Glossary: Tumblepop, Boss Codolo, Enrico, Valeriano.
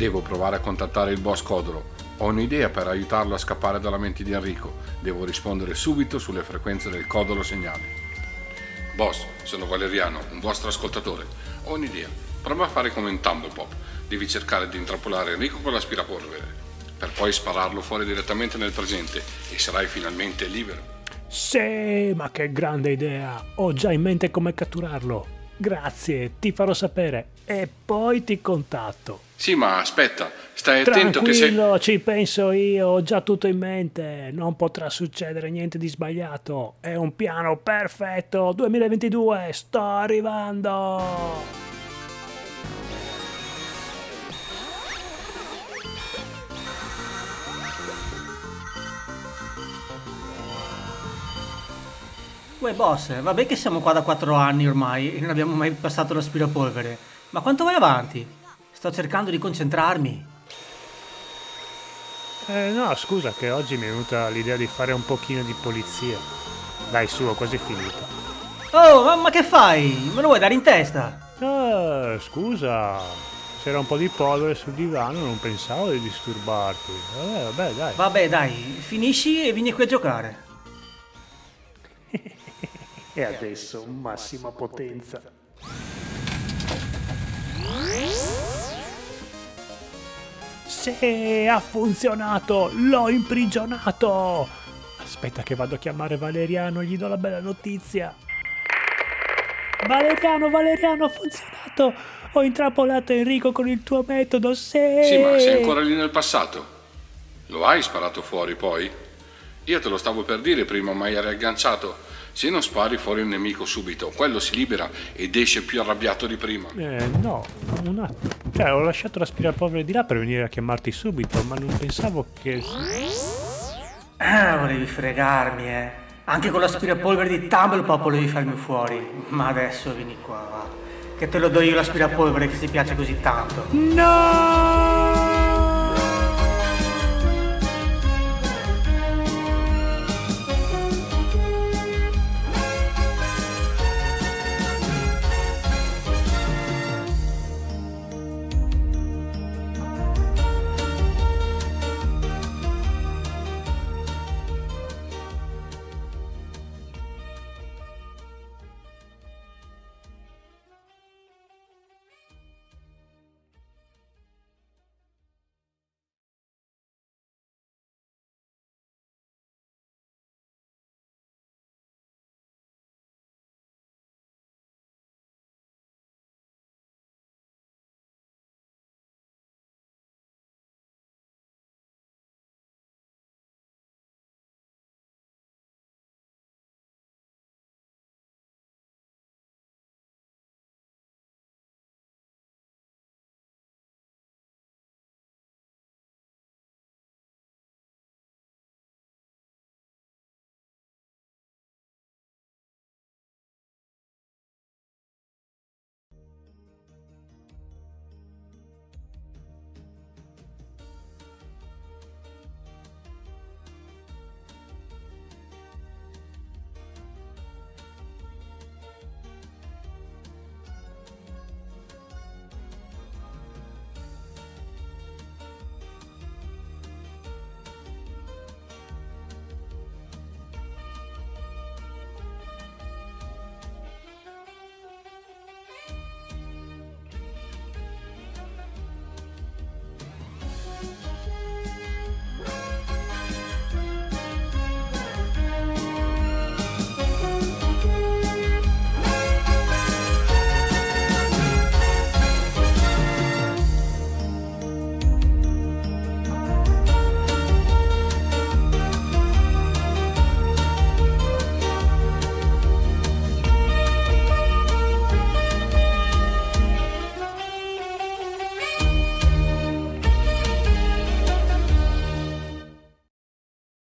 Devo provare a contattare il boss Codolo. Ho un'idea per aiutarlo a scappare dalla mente di Enrico. Devo rispondere subito sulle frequenze del Codolo segnale. Boss, sono Valeriano, un vostro ascoltatore. Ho un'idea. Prova a fare come in Tumblepop. Devi cercare di intrappolare Enrico con l'aspirapolvere, per poi spararlo fuori direttamente nel presente e sarai finalmente libero. Sì, ma che grande idea! Ho già in mente come catturarlo. Grazie, ti farò sapere e poi ti contatto. Sì, ma aspetta, stai attento che sei... Tranquillo, ci penso io, ho già tutto in mente. Non potrà succedere niente di sbagliato. È un piano perfetto. 2022, sto arrivando! Uè boss, vabbè che siamo qua da 4 anni ormai e non abbiamo mai passato l'aspirapolvere, ma quanto vai avanti? Sto cercando di concentrarmi. No, scusa che oggi mi è venuta l'idea di fare un pochino di polizia. Dai su, ho quasi finito. Oh, ma che fai? Me lo vuoi dare in testa? Scusa, c'era un po' di polvere sul divano, non pensavo di disturbarti. Vabbè, dai. Vabbè, dai, finisci e vieni qui a giocare. E adesso massima potenza. Sì, ha funzionato! L'ho imprigionato! Aspetta che vado a chiamare Valeriano, gli do la bella notizia. Valeriano, ha funzionato! Ho intrappolato Enrico con il tuo metodo, sì! Sì, ma sei ancora lì nel passato. Lo hai sparato fuori poi? Io te lo stavo per dire prima, ma eri agganciato. Se non spari fuori un nemico subito, quello si libera ed esce più arrabbiato di prima. No, un attimo. Cioè, ho lasciato l'aspirapolvere di là per venire a chiamarti subito, ma non pensavo che... volevi fregarmi, eh? Anche con l'aspirapolvere di Tumblepop volevi farmi fuori. Ma adesso vieni qua, va. Che te lo do io l'aspirapolvere che ti piace così tanto. No!